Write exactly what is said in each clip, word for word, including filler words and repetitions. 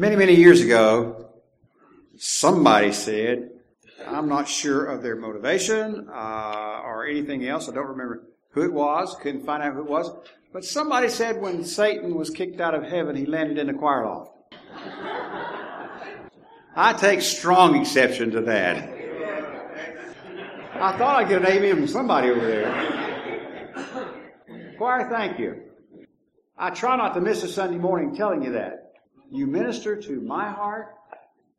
Many, many years ago, somebody said, I'm not sure of their motivation uh, or anything else. I don't remember who it was. Couldn't find out who it was. But somebody said when Satan was kicked out of heaven, he landed in a choir loft. I take strong exception to that. I thought I'd get an amen from somebody over there. Choir, thank you. I try not to miss a Sunday morning telling you that. You minister to my heart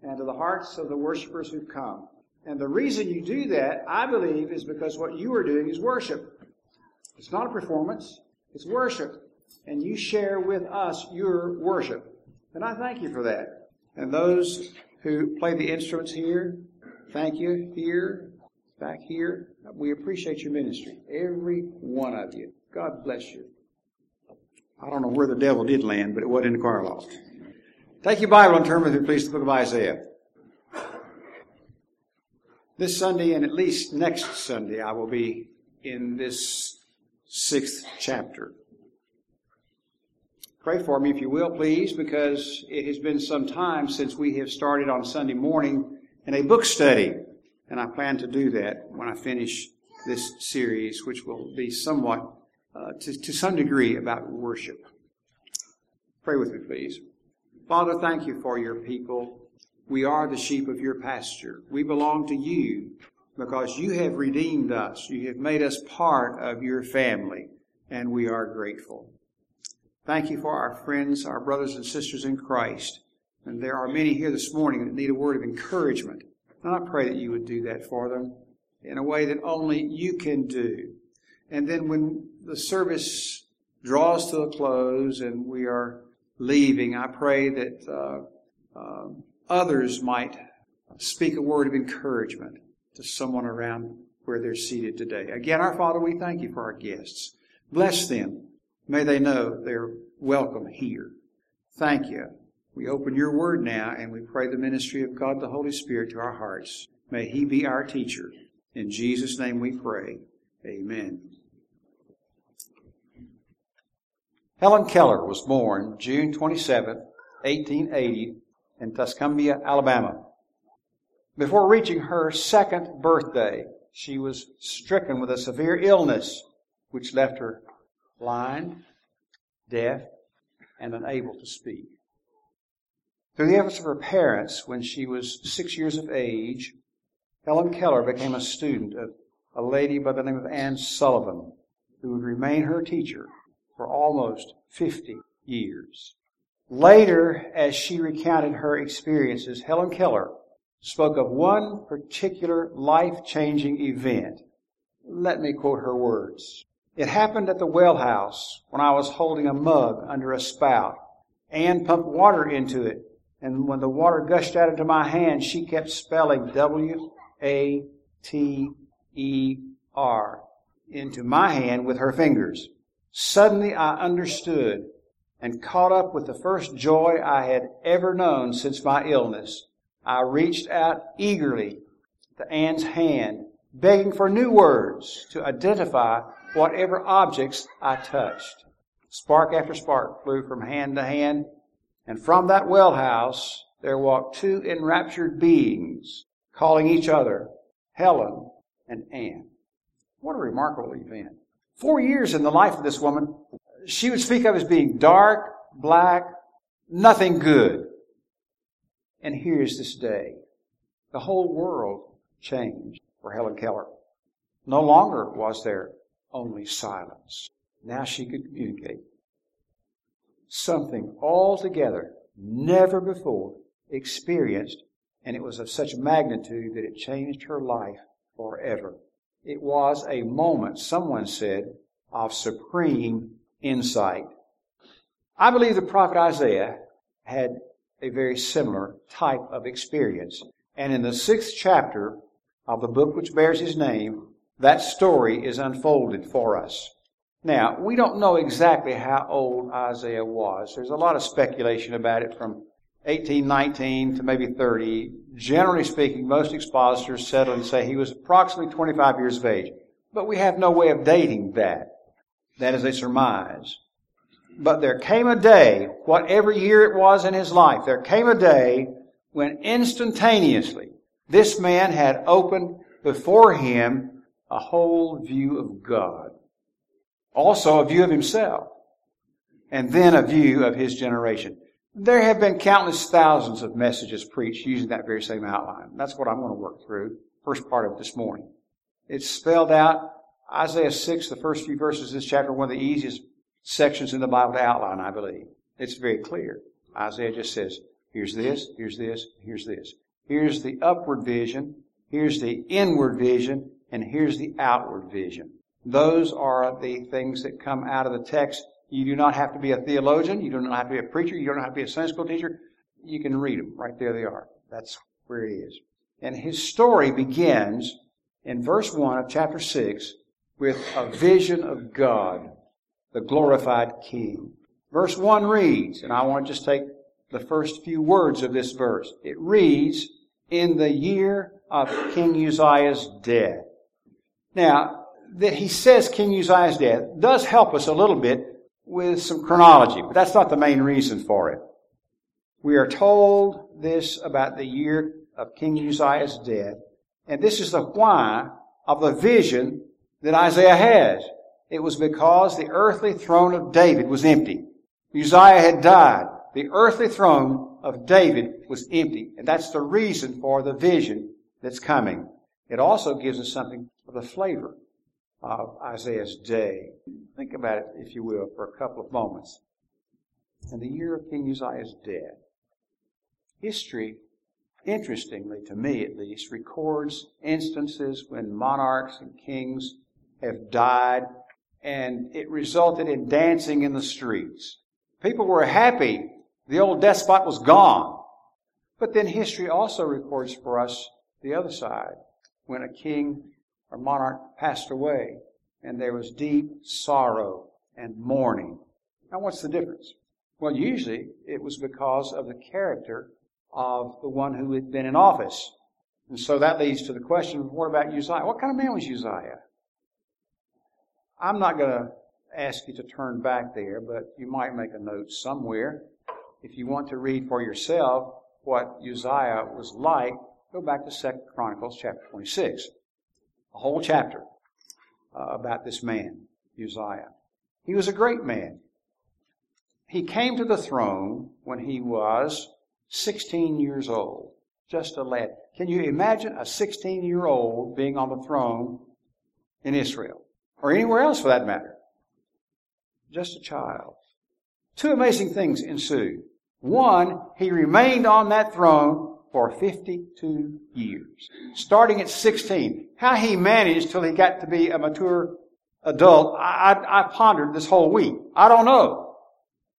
and to the hearts of the worshipers who've come. And the reason you do that, I believe, is because what you are doing is worship. It's not a performance. It's worship. And you share with us your worship. And I thank you for that. And those who play the instruments here, thank you. Here, back here, we appreciate your ministry. Every one of you. God bless you. I don't know where the devil did land, but it wasn't in the choir loft. Take your Bible and turn with me, please, to the book of Isaiah. This Sunday and at least next Sunday, I will be in this sixth chapter. Pray for me, if you will, please, because it has been some time since we have started on Sunday morning in a book study, and I plan to do that when I finish this series, which will be somewhat, uh, to, to some degree, about worship. Pray with me, please. Father, thank you for your people. We are the sheep of your pasture. We belong to you because you have redeemed us. You have made us part of your family, and we are grateful. Thank you for our friends, our brothers and sisters in Christ. And there are many here this morning that need a word of encouragement. And I pray that you would do that for them in a way that only you can do. And then when the service draws to a close and we are leaving, I pray that uh, uh, others might speak a word of encouragement to someone around where they're seated today. Again, our Father, we thank you for our guests. Bless them. May they know they're welcome here. Thank you. We open your word now, and we pray the ministry of God the Holy Spirit to our hearts. May he be our teacher. In Jesus' name we pray. Amen. Helen Keller was born June twenty-seventh, eighteen eighty, in Tuscumbia, Alabama. Before reaching her second birthday, she was stricken with a severe illness, which left her blind, deaf, and unable to speak. Through the efforts of her parents, when she was six years of age, Helen Keller became a student of a lady by the name of Ann Sullivan, who would remain her teacher for almost fifty years. Later, as she recounted her experiences, Helen Keller spoke of one particular life-changing event. Let me quote her words. It happened at the well house when I was holding a mug under a spout. Ann pumped water into it, and when the water gushed out into my hand, she kept spelling W A T E R into my hand with her fingers. Suddenly I understood and caught up with the first joy I had ever known since my illness. I reached out eagerly to Ann's hand, begging for new words to identify whatever objects I touched. Spark after spark flew from hand to hand, and from that well house there walked two enraptured beings, calling each other Helen and Ann. What a remarkable event. Four years in the life of this woman, she would speak of as being dark, black, nothing good. And here is this day. The whole world changed for Helen Keller. No longer was there only silence. Now she could communicate. Something altogether never before experienced, and it was of such magnitude that it changed her life forever. It was a moment, someone said, of supreme insight. I believe the prophet Isaiah had a very similar type of experience. And in the sixth chapter of the book which bears his name, that story is unfolded for us. Now, we don't know exactly how old Isaiah was. There's a lot of speculation about it from eighteen, nineteen to maybe thirty. Generally speaking, most expositors settle and say he was approximately twenty-five years of age. But we have no way of dating that. That is a surmise. But there came a day, whatever year it was in his life, there came a day when instantaneously this man had opened before him a whole view of God. Also a view of himself. And then a view of his generation. There have been countless thousands of messages preached using that very same outline. That's what I'm going to work through, first part of this morning. It's spelled out. Isaiah six, the first few verses of this chapter, one of the easiest sections in the Bible to outline, I believe. It's very clear. Isaiah just says, here's this, here's this, here's this. Here's the upward vision, here's the inward vision, and here's the outward vision. Those are the things that come out of the text. You do not have to be a theologian. You do not have to be a preacher. You don't have to be a Sunday school teacher. You can read them. Right there they are. That's where it is. And his story begins in verse one of chapter six with a vision of God, the glorified King. Verse one reads, and I want to just take the first few words of this verse. It reads, in the year of King Uzziah's death. Now, that he says King Uzziah's death does help us a little bit with some chronology, but that's not the main reason for it. We are told this about the year of King Uzziah's death, and this is the why of the vision that Isaiah has. It was because the earthly throne of David was empty. Uzziah had died. The earthly throne of David was empty, and that's the reason for the vision that's coming. It also gives us something of the flavor of Isaiah's day. Think about it, if you will, for a couple of moments. In the year of King Uzziah's death, history, interestingly to me at least, records instances when monarchs and kings have died, and it resulted in dancing in the streets. People were happy. The old despot was gone. But then history also records for us the other side, when a king or monarch passed away, and there was deep sorrow and mourning. Now, what's the difference? Well, usually it was because of the character of the one who had been in office. And so that leads to the question, what about Uzziah? What kind of man was Uzziah? I'm not going to ask you to turn back there, but you might make a note somewhere. If you want to read for yourself what Uzziah was like, go back to Second Chronicles chapter twenty-six. A whole chapter uh, about this man, Uzziah. He was a great man. He came to the throne when he was sixteen years old. Just a lad. Can you imagine a sixteen-year-old being on the throne in Israel? Or anywhere else for that matter. Just a child. Two amazing things ensued. One, he remained on that throne for fifty-two years, starting at sixteen. How he managed till he got to be a mature adult, I, I, I pondered this whole week. I don't know.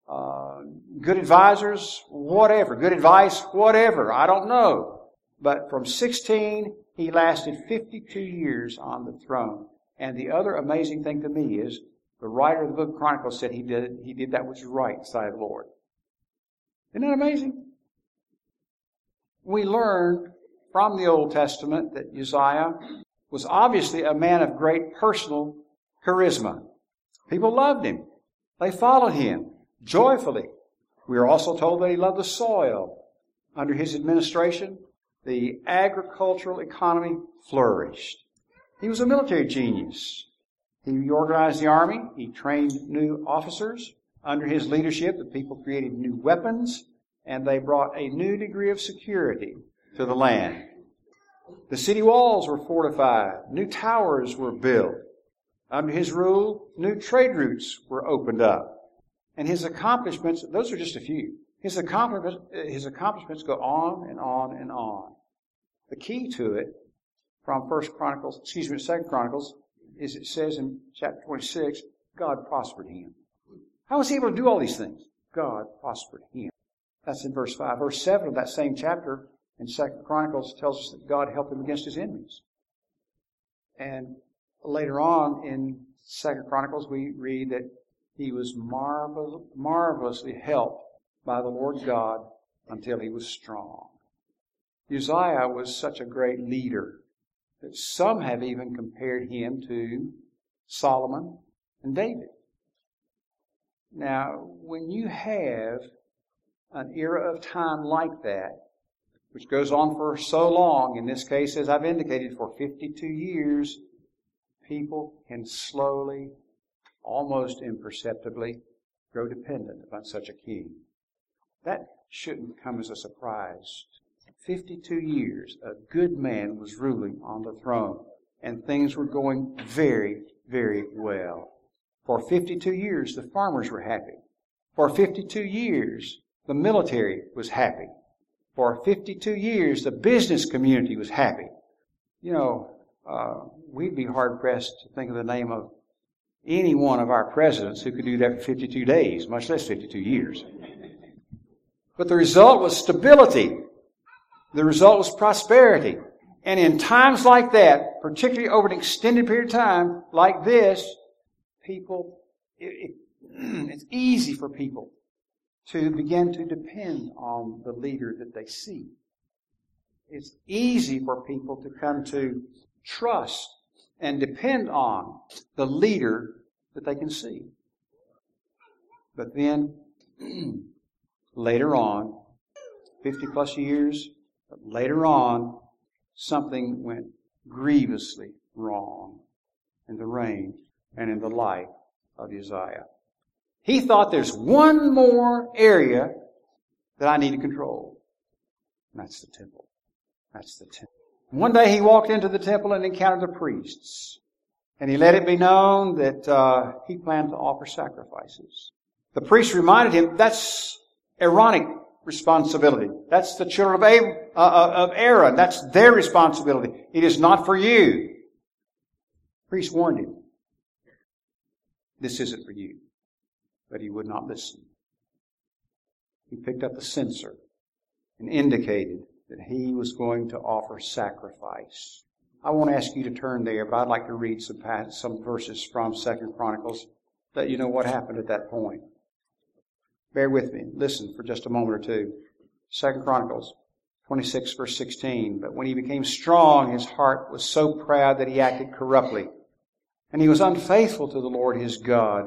Uh, good advisors, whatever. Good advice, whatever. I don't know. But from sixteen, he lasted fifty-two years on the throne. And the other amazing thing to me is the writer of the book of Chronicles said he did he did that which was right in the sight of the Lord. Isn't that amazing? We learn from the Old Testament that Uzziah was obviously a man of great personal charisma. People loved him. They followed him joyfully. We are also told that he loved the soil. Under his administration, the agricultural economy flourished. He was a military genius. He reorganized the army. He trained new officers. Under his leadership, the people created new weapons, and they brought a new degree of security to the land. The city walls were fortified. New towers were built. Under his rule, new trade routes were opened up. And his accomplishments, those are just a few. His accomplishments, his accomplishments go on and on and on. The key to it from First Chronicles, excuse me, Second Chronicles, is it says in chapter twenty-six, God prospered him. How was he able to do all these things? God prospered him. That's in verse five. Verse seven of that same chapter in Second Chronicles tells us that God helped him against his enemies. And later on in Second Chronicles, we read that he was marvel- marvelously helped by the Lord God until he was strong. Uzziah was such a great leader that some have even compared him to Solomon and David. Now, when you have an era of time like that, which goes on for so long, in this case, as I've indicated, for fifty-two years, people can slowly, almost imperceptibly, grow dependent upon such a king. That shouldn't come as a surprise. fifty-two years, a good man was ruling on the throne, and things were going very, very well. For fifty-two years, the farmers were happy. For fifty-two years, the military was happy. For fifty-two years, the business community was happy. You know, uh, we'd be hard-pressed to think of the name of any one of our presidents who could do that for fifty-two days, much less fifty-two years. But the result was stability. The result was prosperity. And in times like that, particularly over an extended period of time like this, people, it, it, it's easy for people to begin to depend on the leader that they see. It's easy for people to come to trust and depend on the leader that they can see. But then, later on, fifty plus years, but later on, something went grievously wrong in the reign and in the life of Uzziah. He thought there's one more area that I need to control. And that's the temple. That's the temple. One day he walked into the temple and encountered the priests. And he let it be known that uh, he planned to offer sacrifices. The priests reminded him that's Aaronic responsibility. That's the children of, Ab- uh, of Aaron. That's their responsibility. It is not for you. The priest warned him. This isn't for you. But he would not listen. He picked up the censer and indicated that he was going to offer sacrifice. I won't ask you to turn there, but I'd like to read some some verses from Second Chronicles that you know what happened at that point. Bear with me. Listen for just a moment or two. Second Chronicles twenty-six, verse sixteen. But when he became strong, his heart was so proud that he acted corruptly. And he was unfaithful to the Lord his God.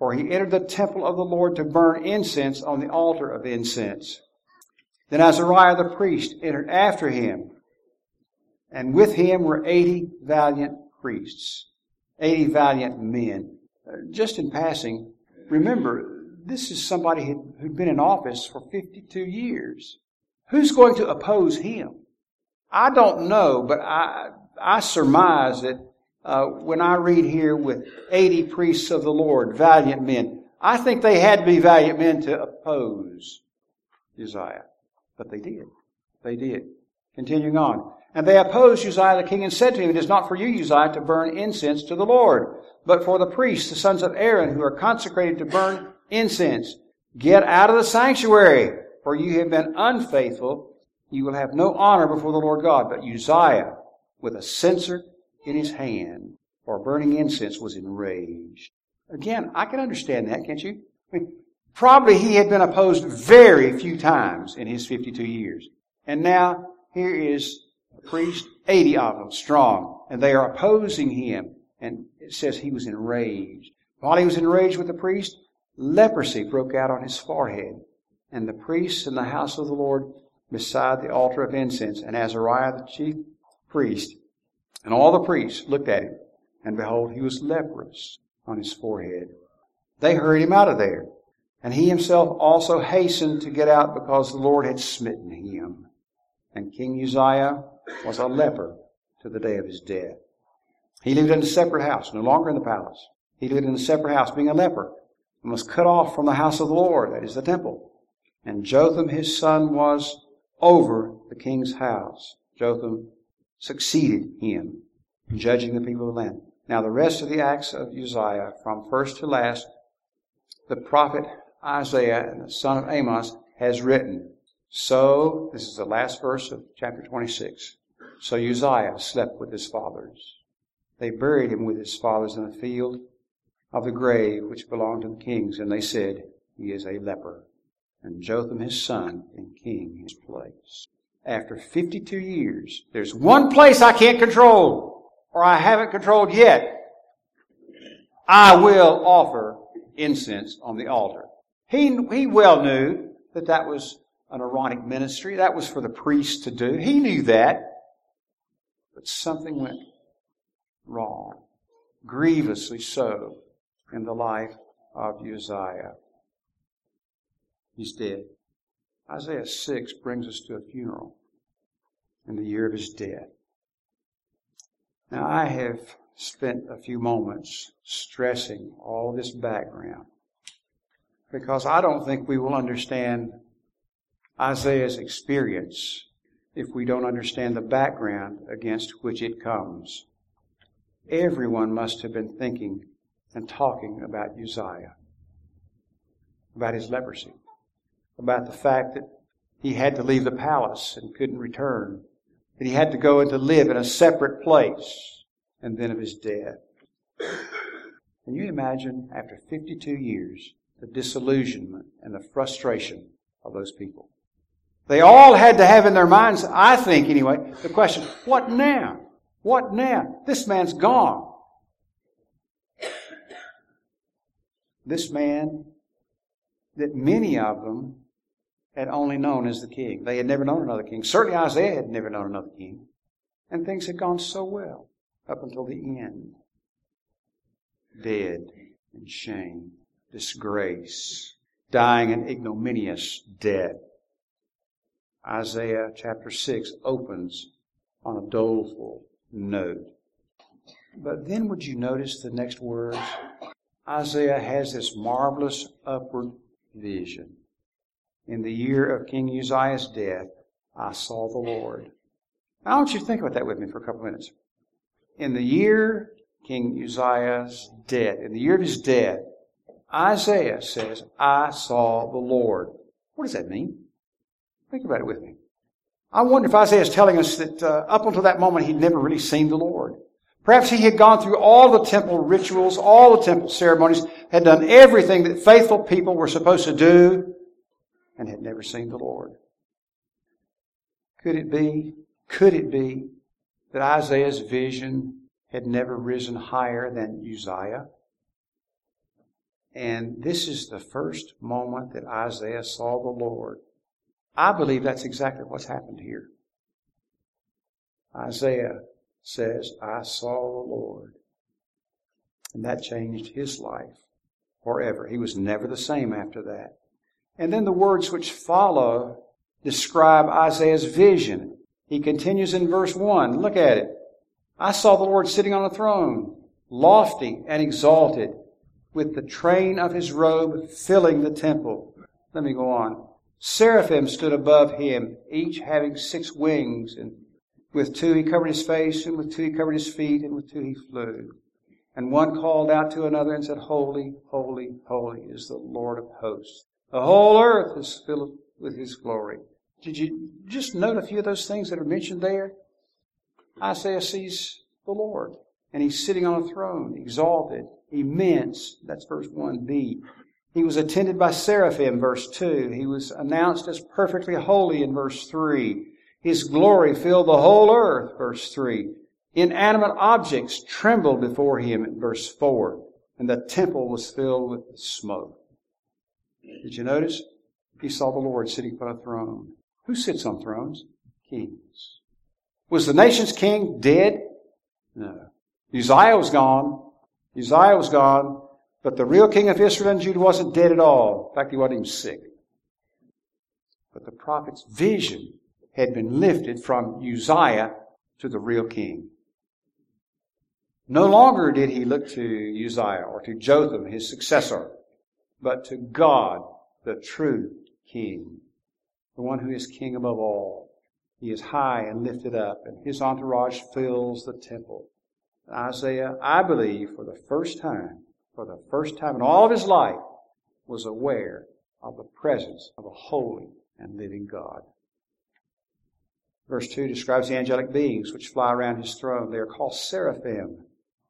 For he entered the temple of the Lord to burn incense on the altar of incense. Then Azariah the priest entered after him, and with him were eighty valiant priests, eighty valiant men. Just in passing, remember, this is somebody who'd been in office for fifty-two years. Who's going to oppose him? I don't know, but I, I surmise that Uh, when I read here with eighty priests of the Lord, valiant men, I think they had to be valiant men to oppose Uzziah. But they did. They did. Continuing on. And they opposed Uzziah the king and said to him, It is not for you, Uzziah, to burn incense to the Lord, but for the priests, the sons of Aaron, who are consecrated to burn incense. Get out of the sanctuary, for you have been unfaithful. You will have no honor before the Lord God. But Uzziah, with a censer in his hand, or burning incense, was enraged. Again, I can understand that, can't you? I mean, probably he had been opposed very few times in his fifty-two years. And now, here is a priest, eighty of them strong, and they are opposing him. And it says he was enraged. While he was enraged with the priest, leprosy broke out on his forehead. And the priests in the house of the Lord beside the altar of incense, and Azariah the chief priest, and all the priests looked at him, and behold, he was leprous on his forehead. They hurried him out of there, and he himself also hastened to get out because the Lord had smitten him. And King Uzziah was a leper to the day of his death. He lived in a separate house, no longer in the palace. He lived in a separate house, being a leper, and was cut off from the house of the Lord, that is the temple. And Jotham his son was over the king's house. Jotham succeeded him in judging the people of the land. Now the rest of the acts of Uzziah, from first to last, the prophet Isaiah, the son of Amos, has written. So, this is the last verse of chapter twenty-six. So Uzziah slept with his fathers. They buried him with his fathers in the field of the grave which belonged to the kings, and they said, He is a leper. And Jotham his son became king in his place. After fifty-two years, there's one place I can't control, or I haven't controlled yet. I will offer incense on the altar. He, he well knew that that was an Aaronic ministry. That was for the priest to do. He knew that. But something went wrong, grievously so, in the life of Uzziah. He's dead. Isaiah six brings us to a funeral in the year of his death. Now, I have spent a few moments stressing all this background because I don't think we will understand Isaiah's experience if we don't understand the background against which it comes. Everyone must have been thinking and talking about Uzziah, about his leprosy, about the fact that he had to leave the palace and couldn't return, that he had to go and to live in a separate place, and then of his death. Can you imagine, after fifty-two years, the disillusionment and the frustration of those people? They all had to have in their minds, I think anyway, the question, what now? What now? This man's gone. This man that many of them had only known as the king. They had never known another king. Certainly Isaiah had never known another king. And things had gone so well up until the end. Dead in shame, disgrace, dying an ignominious death. Isaiah chapter six opens on a doleful note. But then would you notice the next words? Isaiah has this marvelous upward vision. In the year of King Uzziah's death, I saw the Lord. I want you to think about that with me for a couple of minutes. In the year King Uzziah's death, in the year of his death, Isaiah says, I saw the Lord. What does that mean? Think about it with me. I wonder if Isaiah is telling us that uh, up until that moment, he'd never really seen the Lord. Perhaps he had gone through all the temple rituals, all the temple ceremonies, had done everything that faithful people were supposed to do, and had never seen the Lord. Could it be, could it be that Isaiah's vision had never risen higher than Uzziah? And this is the first moment that Isaiah saw the Lord. I believe that's exactly what's happened here. Isaiah says, I saw the Lord. And that changed his life forever. He was never the same after that. And then the words which follow describe Isaiah's vision. He continues in verse one. Look at it. I saw the Lord sitting on a throne, lofty and exalted, with the train of his robe filling the temple. Let me go on. Seraphim stood above him, each having six wings, and with two he covered his face, and with two he covered his feet, and with two he flew. And one called out to another and said, Holy, holy, holy is the Lord of hosts. The whole earth is filled with his glory. Did you just note a few of those things that are mentioned there? Isaiah sees the Lord, and he's sitting on a throne, exalted, immense. That's verse one b. He was attended by seraphim, verse two. He was announced as perfectly holy in verse three. His glory filled the whole earth, verse three. Inanimate objects trembled before him in verse four. And the temple was filled with smoke. Did you notice? He saw the Lord sitting upon a throne. Who sits on thrones? Kings. Was the nation's king dead? No. Uzziah was gone. Uzziah was gone. But the real king of Israel and Judah wasn't dead at all. In fact, he wasn't even sick. But the prophet's vision had been lifted from Uzziah to the real king. No longer did he look to Uzziah or to Jotham, his successor, but to God, the true king, the one who is king above all. He is high and lifted up, and his entourage fills the temple. And Isaiah, I believe, for the first time, for the first time in all of his life, was aware of the presence of a holy and living God. Verse two describes the angelic beings which fly around his throne. They are called seraphim,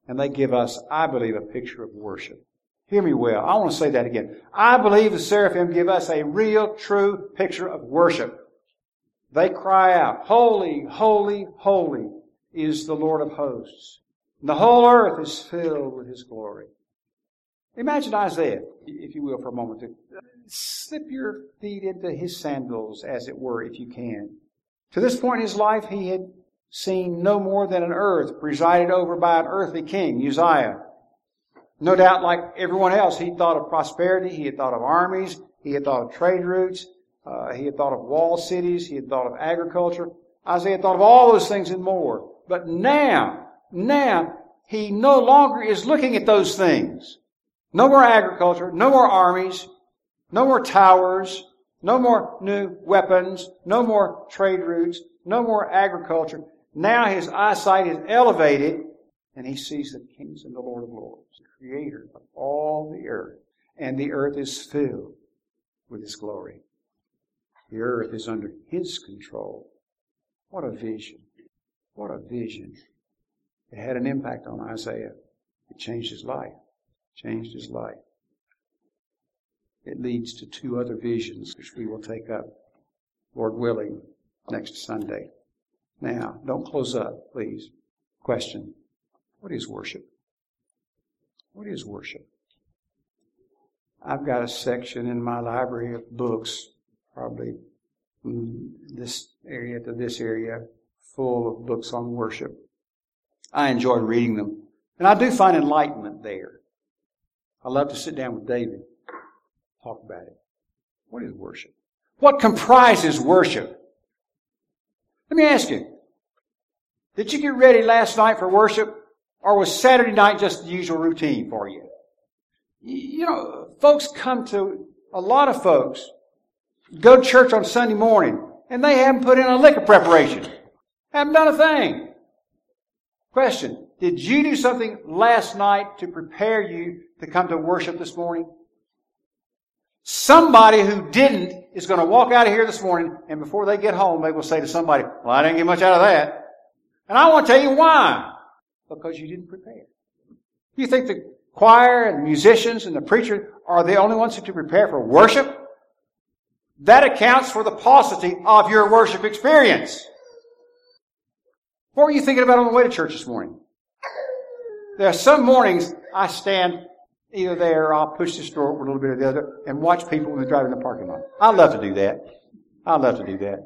and they give us, I believe, a picture of worship. Hear me well. I want to say that again. I believe the seraphim give us a real, true picture of worship. They cry out, Holy, holy, holy is the Lord of hosts. And the whole earth is filled with his glory. Imagine Isaiah, if you will, for a moment. To slip your feet into his sandals, as it were, if you can. To this point in his life, he had seen no more than an earth presided over by an earthly king, Uzziah. No doubt, like everyone else, he thought of prosperity, he had thought of armies, he had thought of trade routes, uh, he had thought of walled cities, he had thought of agriculture. Isaiah thought of all those things and more. But now, now, he no longer is looking at those things. No more agriculture, no more armies, no more towers, no more new weapons, no more trade routes, no more agriculture. Now his eyesight is elevated, and he sees the kings and the Lord of Lords, the creator of all the earth. And the earth is filled with his glory. The earth is under his control. What a vision. What a vision. It had an impact on Isaiah. It changed his life. Changed his life. It leads to two other visions, which we will take up, Lord willing, next Sunday. Now, don't close up, please. Question. What is worship? What is worship? I've got a section in my library of books, probably from this area to this area, full of books on worship. I enjoy reading them. And I do find enlightenment there. I love to sit down with David, talk about it. What is worship? What comprises worship? Let me ask you, did you get ready last night for worship? Or was Saturday night just the usual routine for you? You know, folks come to, a lot of folks go to church on Sunday morning and they haven't put in a lick of preparation. Haven't done a thing. Question, did you do something last night to prepare you to come to worship this morning? Somebody who didn't is going to walk out of here this morning, and before they get home, they will say to somebody, well, I didn't get much out of that. And I want to tell you why. Because you didn't prepare. You think the choir and the musicians and the preacher are the only ones who can prepare for worship? That accounts for the paucity of your worship experience. What were you thinking about on the way to church this morning? There are some mornings I stand either there or I'll push this door with a little bit of the other and watch people when they drive in the parking lot. I love to do that. I love to do that.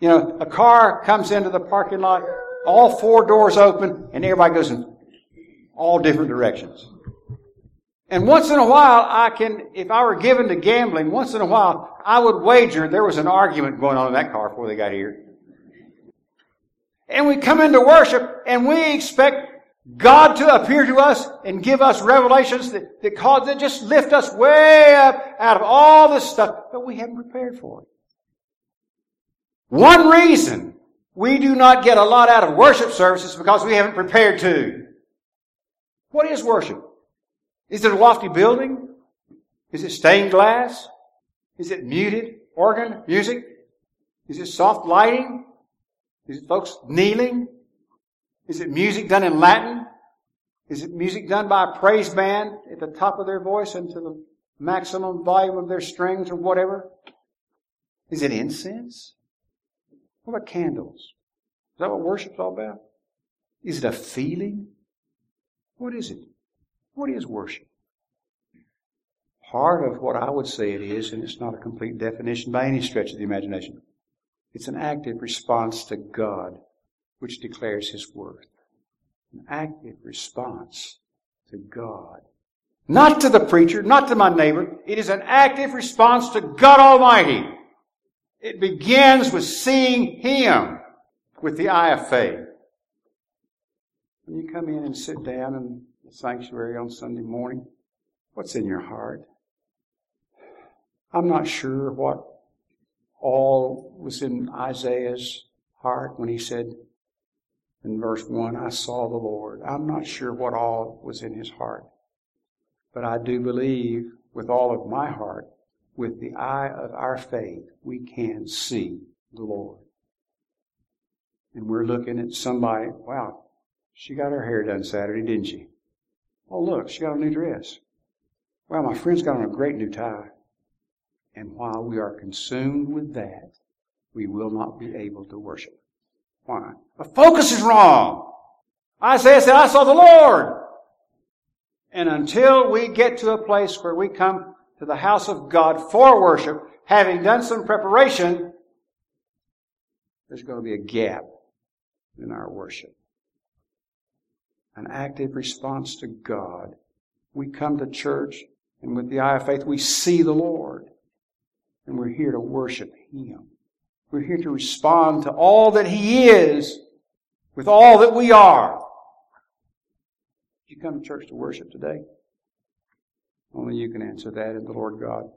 You know, a car comes into the parking lot, all four doors open, and everybody goes in all different directions. And once in a while, I can, if I were given to gambling, once in a while, I would wager there was an argument going on in that car before they got here. And we come into worship, and we expect God to appear to us and give us revelations that, that cause, that just lift us way up out of all this stuff, but we haven't prepared for it. One reason we do not get a lot out of worship services because we haven't prepared to. What is worship? Is it a lofty building? Is it stained glass? Is it muted organ music? Is it soft lighting? Is it folks kneeling? Is it music done in Latin? Is it music done by a praise band at the top of their voice and to the maximum volume of their strings or whatever? Is it incense? What about candles? Is that what worship's all about? Is it a feeling? What is it? What is worship? Part of what I would say it is, and it's not a complete definition by any stretch of the imagination, it's an active response to God, which declares his worth. An active response to God. Not to the preacher, not to my neighbor. It is an active response to God Almighty. It begins with seeing him with the eye of faith. When you come in and sit down in the sanctuary on Sunday morning, what's in your heart? I'm not sure what all was in Isaiah's heart when he said in verse one, I saw the Lord. I'm not sure what all was in his heart. But I do believe with all of my heart, with the eye of our faith, we can see the Lord. And we're looking at somebody, wow, she got her hair done Saturday, didn't she? Oh, look, she got a new dress. Wow, my friend's got on a great new tie. And while we are consumed with that, we will not be able to worship. Why? The focus is wrong. Isaiah said, I saw the Lord. And until we get to a place where we come to the house of God for worship, having done some preparation, there's going to be a gap in our worship. An active response to God. We come to church, and with the eye of faith, we see the Lord. And we're here to worship Him. We're here to respond to all that He is with all that we are. Did you come to church to worship today? Only you can answer that in the Lord God.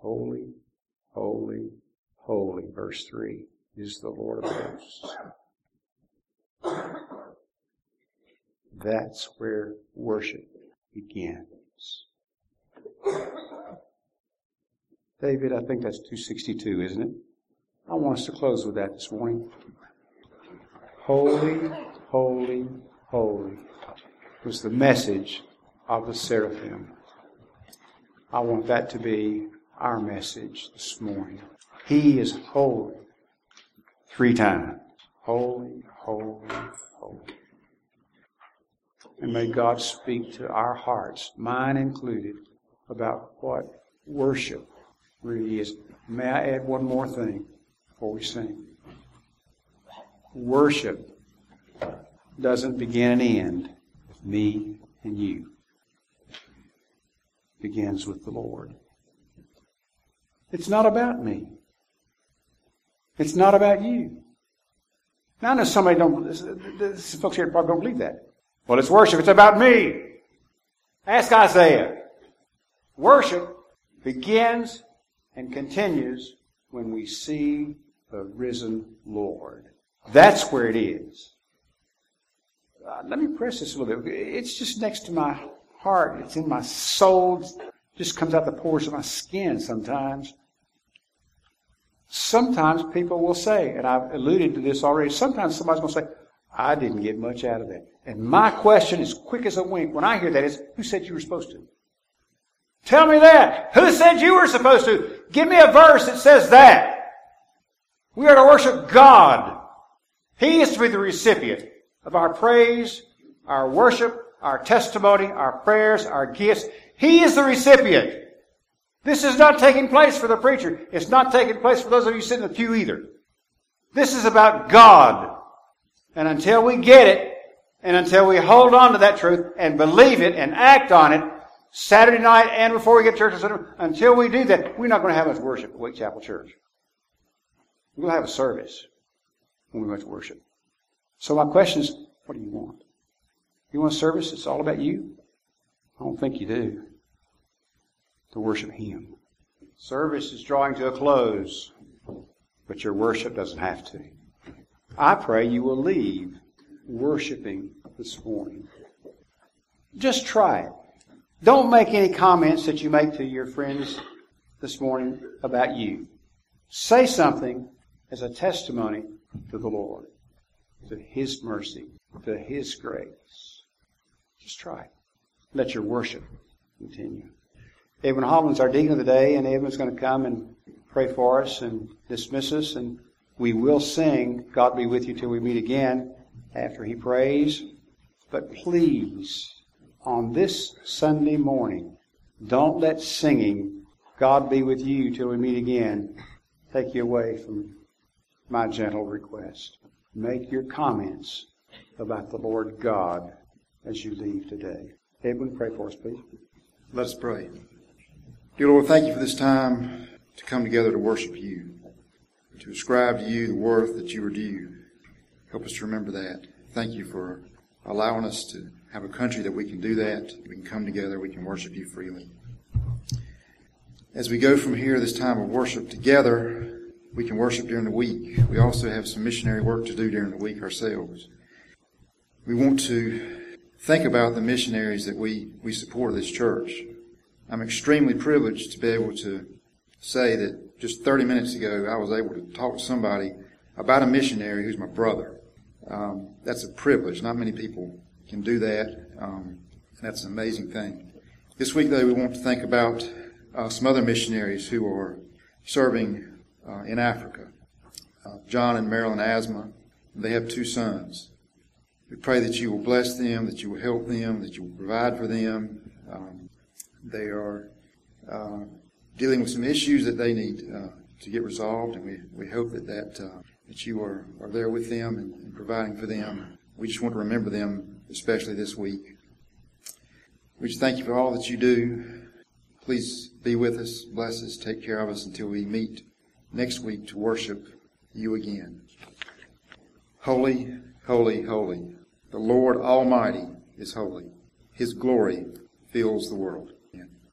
Holy, holy, holy, verse three, is the Lord of hosts. That's where worship begins. David, I think that's two sixty-two, isn't it? I want us to close with that this morning. Holy, holy, holy was the message of the seraphim. I want that to be our message this morning. He is holy. Three times. Holy, holy, holy. And may God speak to our hearts, mine included, about what worship really is. May I add one more thing before we sing? Worship doesn't begin and end with me and you. It begins with the Lord. It's not about me. It's not about you. Now I know somebody don't, some folks here probably don't believe that. Well, it's worship. It's about me. Ask Isaiah. Worship begins and continues when we see the risen Lord. That's where it is. Uh, let me press this a little bit. It's just next to my heart. It's in my soul. It just comes out the pores of my skin sometimes. Sometimes people will say, and I've alluded to this already, sometimes somebody's going to say, I didn't get much out of that. And my question is quick as a wink. When I hear that is, who said you were supposed to? Tell me that. Who said you were supposed to? Give me a verse that says that. We are to worship God. He is to be the recipient of our praise, our worship, our testimony, our prayers, our gifts. He is the recipient. This is not taking place for the preacher. It's not taking place for those of you sitting in the pew either. This is about God. And until we get it, and until we hold on to that truth and believe it and act on it, Saturday night and before we get to church, until we do that, we're not going to have much worship at Wake Chapel Church. We'll have a service when we go to worship. So my question is, what do you want? You want a service that's all about you? I don't think you do. To worship Him. Service is drawing to a close, but your worship doesn't have to. I pray you will leave worshiping this morning. Just try it. Don't make any comments that you make to your friends this morning about you. Say something as a testimony to the Lord, to His mercy, to His grace. Just try it. Let your worship continue. Edwin Holland's our deacon of the day, and Edwin's going to come and pray for us and dismiss us, and we will sing, God Be With You Till We Meet Again, after he prays. But please, on this Sunday morning, don't let singing, God Be With You Till We Meet Again, take you away from my gentle request. Make your comments about the Lord God as you leave today. Edwin, pray for us, please. Let us pray. Dear Lord, thank you for this time to come together to worship you, to ascribe to you the worth that you are due. Help us to remember that. Thank you for allowing us to have a country that we can do that. We can come together. We can worship you freely. As we go from here, this time of worship together, we can worship during the week. We also have some missionary work to do during the week ourselves. We want to think about the missionaries that we, we support this church. I'm extremely privileged to be able to say that just thirty minutes ago I was able to talk to somebody about a missionary who's my brother. Um, that's a privilege. Not many people can do that, um, and that's an amazing thing. This week, though, we want to think about uh, some other missionaries who are serving uh, in Africa. Uh, John and Marilyn Asma, they have two sons We pray that you will bless them, that you will help them, that you will provide for them. Um, they are uh, dealing with some issues that they need uh, to get resolved, and we, we hope that that, uh, that you are, are there with them and, and providing for them. We just want to remember them, especially this week. We just thank you for all that you do. Please be with us, bless us, take care of us until we meet next week to worship you again. Holy, holy, holy, the Lord Almighty is holy. His glory fills the world.